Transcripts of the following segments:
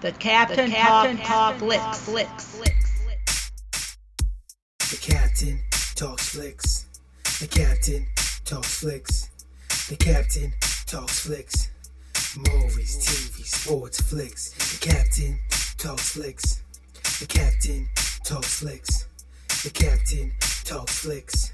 The Captain talks flicks. The Captain talks flicks. The Captain talks flicks. Movies, TV, sports, flicks. The Captain talks flicks. The Captain talks flicks. The Captain talks flicks.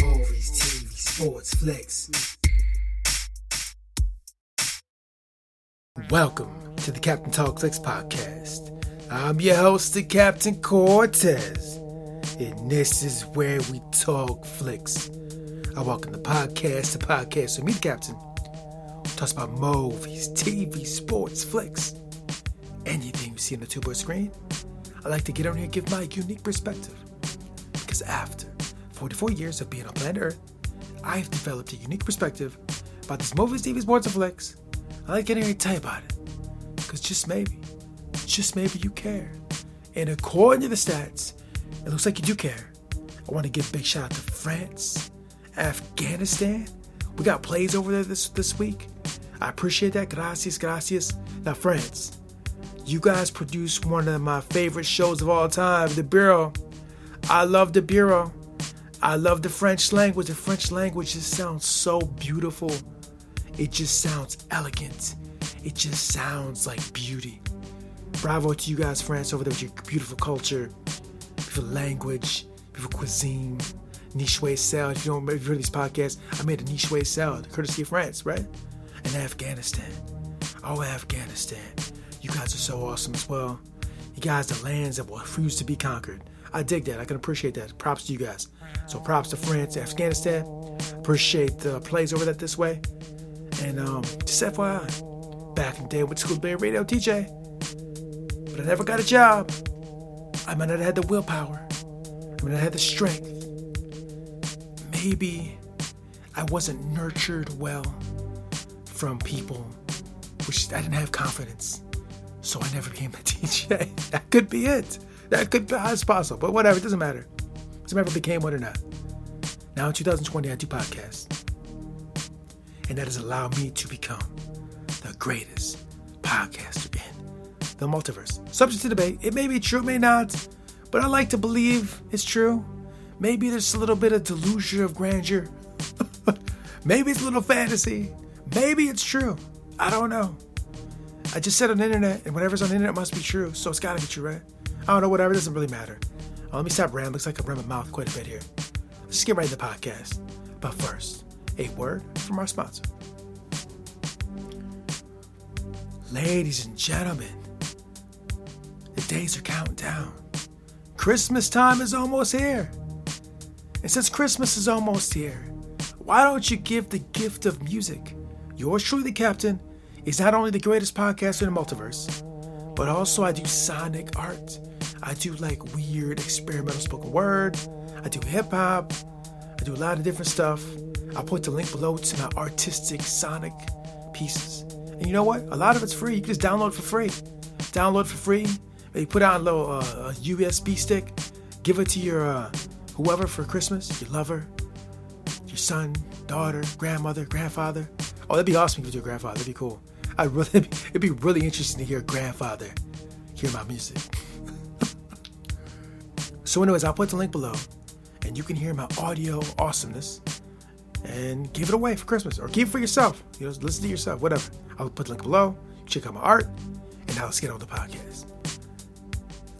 Movies, TV, sports, flicks. Welcome to the Captain Talk Flicks podcast. I'm your host, the Captain Cortez, and this is where we talk flicks. I welcome the podcast with me, the Captain. We talk about movies, TV, sports, flicks, anything you see on the two-board screen. I like to get on here and give my unique perspective, because after 44 years of being on planet Earth, I've developed a unique perspective about these movies, TV, sports, and flicks. I like getting ready to tell you about it, because just maybe you care. And according to the stats, it looks like you do care. I want to give a big shout out to France, Afghanistan. We got plays over there this week. I appreciate that. Gracias. Now, France, you guys produced one of my favorite shows of all time, The Bureau. I love The Bureau. I love the French language. The French language just sounds so beautiful. It just sounds elegant. It just sounds like beauty. Bravo to you guys, France, over there with your beautiful culture, beautiful language, beautiful cuisine, nicheway salad. If you don't remember these podcasts, I made a nicheway salad, courtesy of France, right? And Afghanistan. Oh, Afghanistan. You guys are so awesome as well. You guys, the lands that refuse to be conquered. I dig that. I can appreciate that. Props to you guys. So props to France, Afghanistan. Appreciate the plays over that this way. And just FYI, back in the day I went to school to be a radio DJ, but I never got a job. I might not have had the willpower. I might not have had the strength. Maybe I wasn't nurtured well from people, which I didn't have confidence, so I never became a DJ. That could be it. That could be as possible, but whatever, it doesn't matter. It doesn't matter if I became one or not. Now in 2020, I do podcasts. And that has allowed me to become the greatest podcaster in the multiverse. Subject to debate. It may be true, it may not. But I like to believe it's true. Maybe there's a little bit of delusion of grandeur. Maybe it's a little fantasy. Maybe it's true. I don't know. I just said on the internet, and whatever's on the internet must be true. So it's gotta be true, right? I don't know, whatever. It doesn't really matter. Let me stop rambling. Looks like I run my mouth quite a bit here. Let's get right into the podcast. But first, a word from our sponsor. Ladies and gentlemen, the days are counting down. Christmas time is almost here. And since Christmas is almost here, why don't you give the gift of music? Yours truly, the Captain, is not only the greatest podcaster in the multiverse, but also I do sonic art. I do like weird experimental spoken word. I do hip hop. I do a lot of different stuff. I'll put the link below to my artistic sonic pieces. And you know what? A lot of it's free. You can just download it for free. Maybe put out a little USB stick. Give it to your whoever for Christmas. Your lover, your son, daughter, grandmother, grandfather. Oh, that'd be awesome if you do a grandfather. That'd be cool. It'd be really interesting to hear a grandfather hear my music. So anyways, I'll put the link below. And you can hear my audio awesomeness. And give it away for Christmas, or keep it for yourself. You know, listen to yourself, whatever. I'll put the link below. Check out my art, and now let's get on the podcast.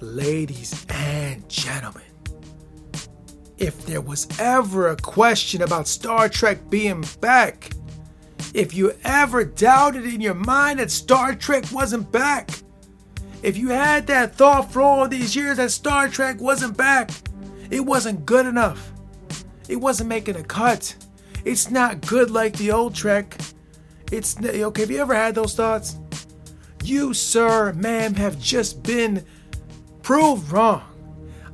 Ladies and gentlemen, if there was ever a question about Star Trek being back, if you ever doubted in your mind that Star Trek wasn't back, if you had that thought for all these years that Star Trek wasn't back, it wasn't good enough, it wasn't making a cut. It's not good like the old Trek. It's okay. Have you ever had those thoughts? You, sir, ma'am, have just been proved wrong.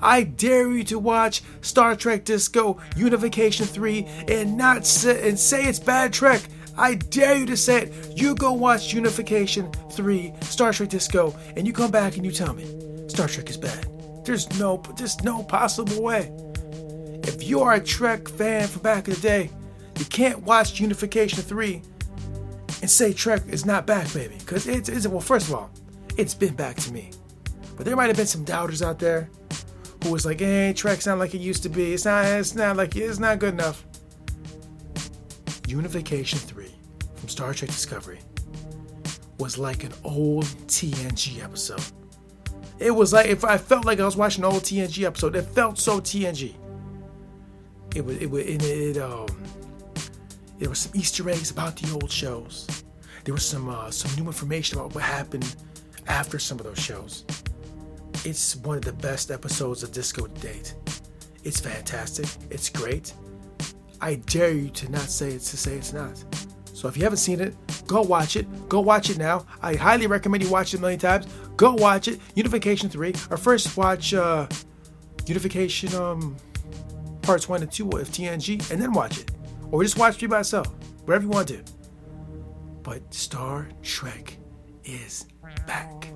I dare you to watch Star Trek Disco Unification 3 and not say it's bad Trek. I dare you to say it. You go watch Unification 3 Star Trek Disco and you come back and you tell me Star Trek is bad. There's no possible way. If you are a Trek fan from back in the day, you can't watch Unification 3 and say Trek is not back, baby. Because it isn't. Well, first of all, it's been back to me. But there might have been some doubters out there who was like, hey, Trek's not like it used to be. It's not good enough. Unification 3 from Star Trek Discovery was like an old TNG episode. It was like, if I felt like I was watching an old TNG episode. It felt so TNG. There were some Easter eggs about the old shows. There was some new information about what happened after some of those shows. It's one of the best episodes of Disco to date. It's fantastic. It's great. I dare you to not say it's to say it's not. So if you haven't seen it, go watch it. Go watch it now. I highly recommend you watch it a million times. Go watch it. Unification 3. Or first watch Unification Parts 1 and 2 of TNG, and then watch it. Or just watch it by itself. Whatever you want to. But Star Trek is back.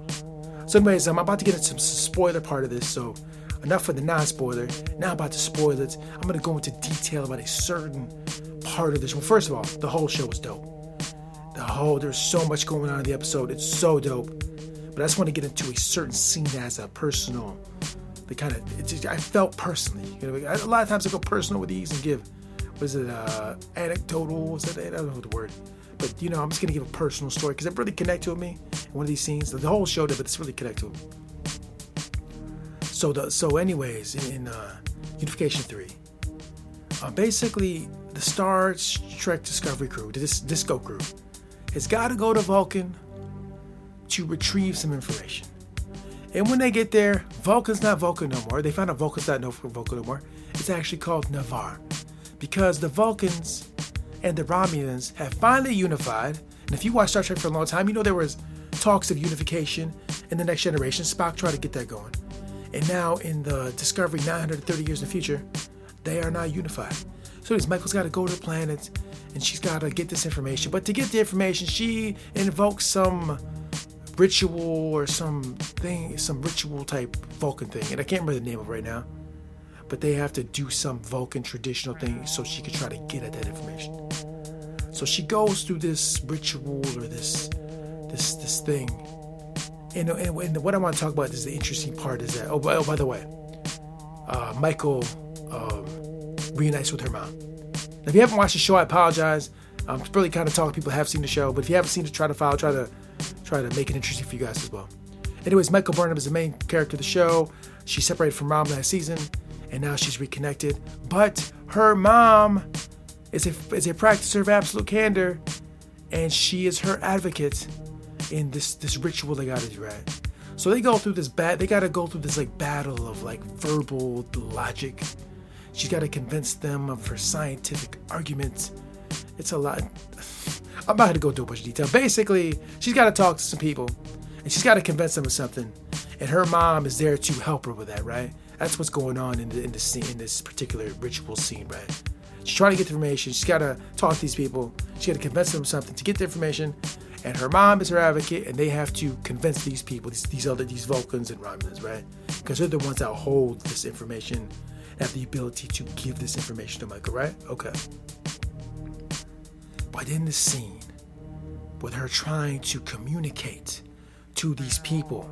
So anyways, I'm about to get into some spoiler part of this, so enough of the non-spoiler. Now about the spoilers. I'm going to go into detail about a certain part of this. Well, first of all, the whole show was dope. There's so much going on in the episode. It's so dope. But I just want to get into a certain scene as a personal, I felt personally. You know, a lot of times I go personal with these and give, anecdotal? I don't know the word. But, you know, I'm just going to give a personal story because it really connected with me. One of these scenes, the whole show did, but it's really connected with me. So anyways, in Unification 3, basically the Star Trek Discovery crew, this disco crew, has got to go to Vulcan to retrieve some information. And when they get there, Vulcan's not Vulcan no more. They found out Vulcan's not Vulcan no more. It's actually called Navarre. Because the Vulcans and the Romulans have finally unified. And if you watch Star Trek for a long time, you know there was talks of unification in the Next Generation. Spock tried to get that going. And now in the Discovery 930 years in the future, they are not unified. So Michael's got to go to the planet, and she's got to get this information. But to get the information, she invokes some ritual or some ritual type Vulcan thing. And I can't remember the name of it right now. But they have to do some Vulcan traditional thing so she can try to get at that information. So she goes through this ritual or this thing. And what I want to talk about is the interesting part is that, by the way, Michael reunites with her mom. Now, if you haven't watched the show, I apologize. I'm really kind of talking to people who have seen the show, but if you haven't seen it, try to make it interesting for you guys as well. Anyways, Michael Burnham is the main character of the show. She separated from mom last season, and now she's reconnected. But her mom is a practitioner of absolute candor, and she is her advocate in this ritual they gotta do, right? So they go through this battle of verbal logic. She's got to convince them of her scientific arguments. It's a lot. I'm not going to go into a bunch of detail. Basically, she's got to talk to some people, and she's got to convince them of something. And her mom is there to help her with that, right? That's what's going on in this particular ritual scene, right? She's trying to get the information. She's got to talk to these people. She's got to convince them of something to get the information. And her mom is her advocate, and they have to convince these people, these Vulcans and Romulans, right? Because they're the ones that hold this information, have the ability to give this information to Michael, right? Okay. But in the scene, with her trying to communicate to these people,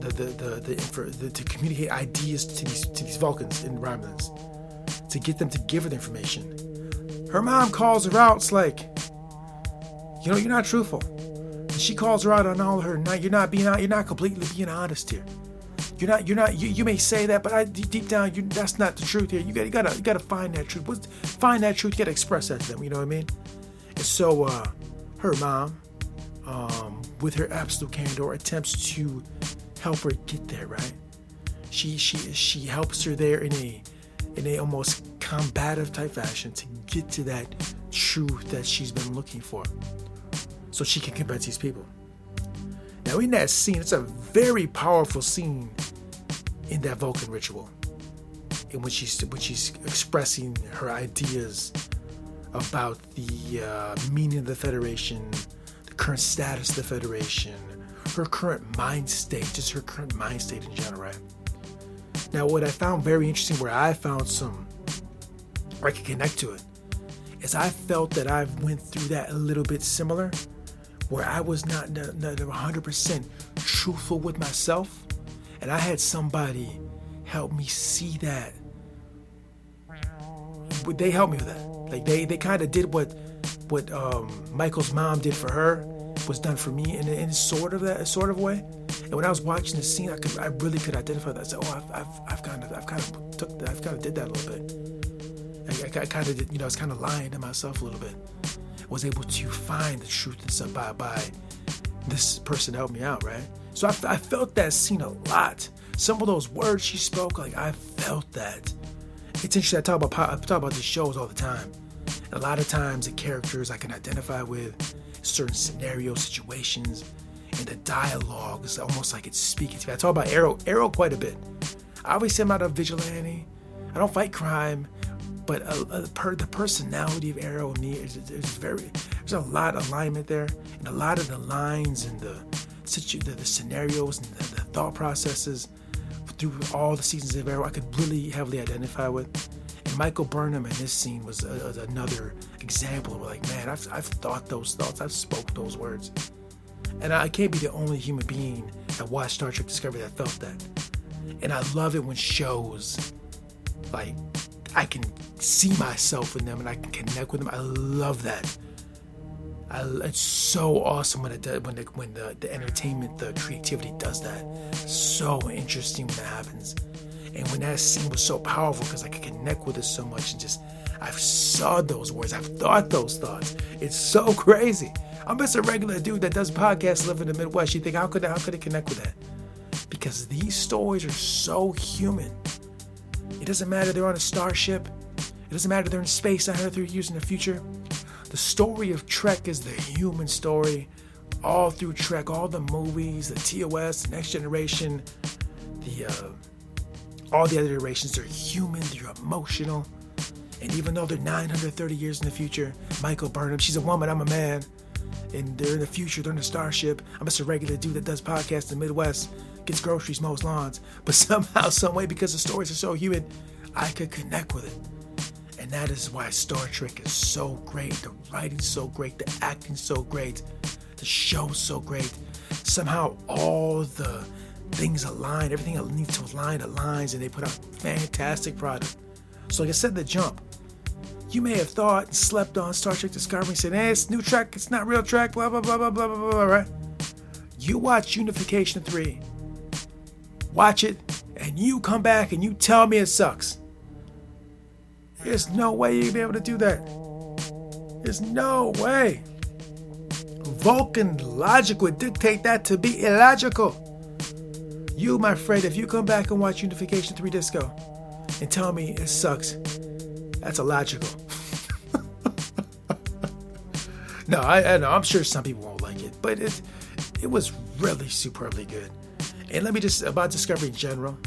to communicate ideas to these Vulcans and Romulans, to get them to give her the information, her mom calls her out. It's like, you know, you're not truthful. And she calls her out on all her. You're not completely being honest here. You may say that, but deep down, that's not the truth here. You gotta find that truth. Find that truth. You gotta express that to them. You know what I mean? And so, her mom, with her absolute candor, attempts to help her get there. Right? She helps her there in a almost combative type fashion to get to that truth that she's been looking for, so she can convince these people. Now, in that scene, it's a very powerful scene in that Vulcan ritual, and when she's expressing her ideas about the meaning of the Federation, the current status of the Federation, her current mind state in general, right? Now, what I found very interesting, where I could connect to it, is I felt that I went through that a little bit similar where I was not 100% truthful with myself, and I had somebody help me see that. They helped me with that. Like they kind of did what Michael's mom did for her was done for me in sort of way. And when I was watching the scene, I really could identify that. I said, I've kind of did that a little bit. I kind of did, I was kind of lying to myself a little bit. Was able to find the truth in somebody by this person helped me out, right? So I felt that scene a lot. Some of those words she spoke, like I felt that. It's interesting. I talk about these shows all the time. A lot of times the characters I can identify with, certain scenarios, situations, and the dialogue is almost like it's speaking to me. I talk about Arrow quite a bit. Obviously, I'm not a vigilante. I don't fight crime, but the personality of Arrow and me is very. There's a lot of alignment there, and a lot of the lines and the scenarios and the thought processes. Through all the seasons of Arrow, I could really heavily identify with. And Michael Burnham in this scene was another example of like, man, I've thought those thoughts, I've spoke those words. And I can't be the only human being that watched Star Trek Discovery that felt that. And I love it when shows, like, I can see myself in them and I can connect with them. I love that. It's so awesome when the entertainment, the creativity does that. So interesting when that happens. And when that scene was so powerful because I could connect with it so much and just, I've saw those words, I've thought those thoughts. It's so crazy. I'm just a regular dude that does podcasts, live in the Midwest. You think, how could I connect with that? Because these stories are so human. It doesn't matter they're on a starship. It doesn't matter they're in space 103 years in the future. The story of Trek is the human story. All through Trek, all the movies, the TOS, the Next Generation, all the other iterations, they're human, they're emotional. And even though they're 930 years in the future, Michael Burnham, she's a woman, I'm a man. And they're in the future, they're in a starship. I'm just a regular dude that does podcasts in the Midwest, gets groceries, mows lawns. But somehow, some way, because the stories are so human, I could connect with it. And that is why Star Trek is so great. The writing's so great. The acting's so great. The show's so great. Somehow all the things align. Everything that needs to align aligns. And they put out a fantastic product. So like I said, the jump. You may have thought and slept on Star Trek Discovery and said, hey, it's new Trek. It's not real Trek. Blah, blah, blah, blah, blah, blah, blah, right? You watch Unification 3. Watch it. And you come back and you tell me it sucks. There's no way you'd be able to do that. There's no way. Vulcan logic would dictate that to be illogical. You, my friend, if you come back and watch Unification 3 Disco and tell me it sucks, that's illogical. No, I'm sure some people won't like it, but it was really superbly good. And let me just, about Discovery in general.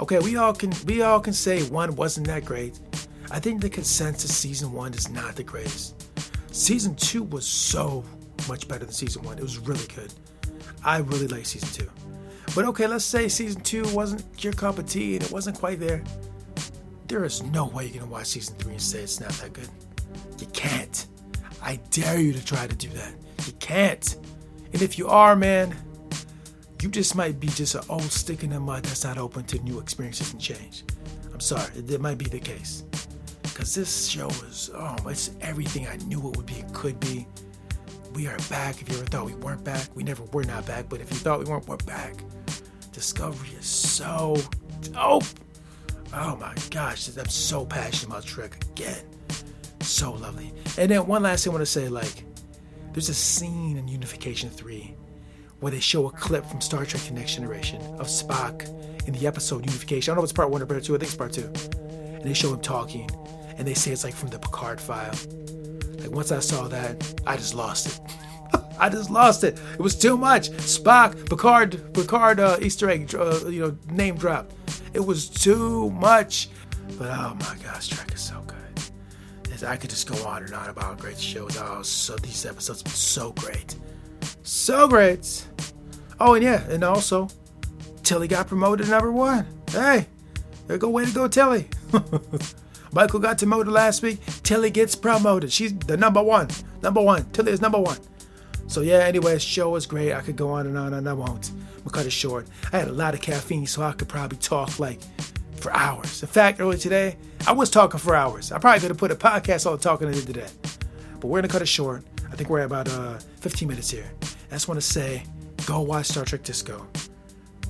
Okay, we all can say one wasn't that great. I think the consensus season 1 is not the greatest. Season 2 was so much better than season 1. It was really good. I really like season 2. But okay, let's say season 2 wasn't your cup of tea and it wasn't quite there. There is no way you're going to watch season 3 and say it's not that good. You can't. I dare you to try to do that. You can't. And if you are, man, you just might be just an old stick in the mud that's not open to new experiences and change. I'm sorry. It might be the case. Because this show is, it's everything I knew it would be, it could be. We are back. If you ever thought we weren't back, we never were not back. But if you thought we weren't, we're back. Discovery is so dope. Oh my gosh, I'm so passionate about Trek again. So lovely. And then one last thing I want to say, like, there's a scene in Unification 3 where they show a clip from Star Trek: The Next Generation of Spock in the episode Unification. I don't know if it's part 1 or part 2, I think it's part 2. And they show him talking. And they say it's like from the Picard file. Like once I saw that, I just lost it. It was too much. Spock, Picard, Easter egg, name drop. It was too much. But oh my gosh, Trek is so good. I could just go on and on about great shows. Oh, so these episodes have been so great. So great. Oh, and yeah, and also, Tilly got promoted to number 1. Hey, way to go, Tilly. Michael got promoted last week. Tilly gets promoted. She's the number 1. Tilly is number 1. So yeah, anyway, the show was great. I could go on and on, and I won't. We'll cut it short. I had a lot of caffeine, so I could probably talk like for hours. In fact, earlier today, I was talking for hours. I probably could have put a podcast on talking into that. But we're going to cut it short. I think we're at about 15 minutes here. I just want to say, go watch Star Trek Disco.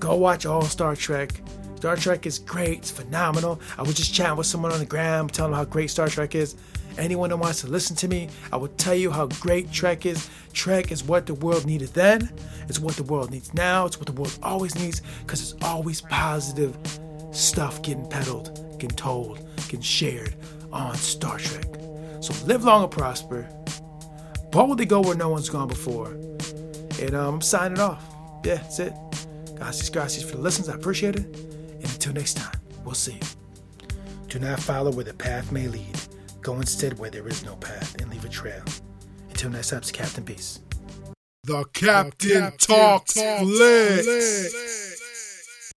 Go watch all Star Trek. Star Trek is great. It's phenomenal. I was just chatting with someone on the gram, telling them how great Star Trek is. Anyone that wants to listen to me, I will tell you how great Trek is. Trek is what the world needed then. It's what the world needs now. It's what the world always needs, because it's always positive stuff getting peddled, getting told, getting shared on Star Trek. So live long and prosper. Boldly go where no one's gone before. And I'm signing off. Yeah, that's it. Gracias for the listens. I appreciate it. And until next time, we'll see you. Do not follow where the path may lead. Go instead where there is no path and leave a trail. Until next time, it's Captain Peace. The Captain Talks Flicks.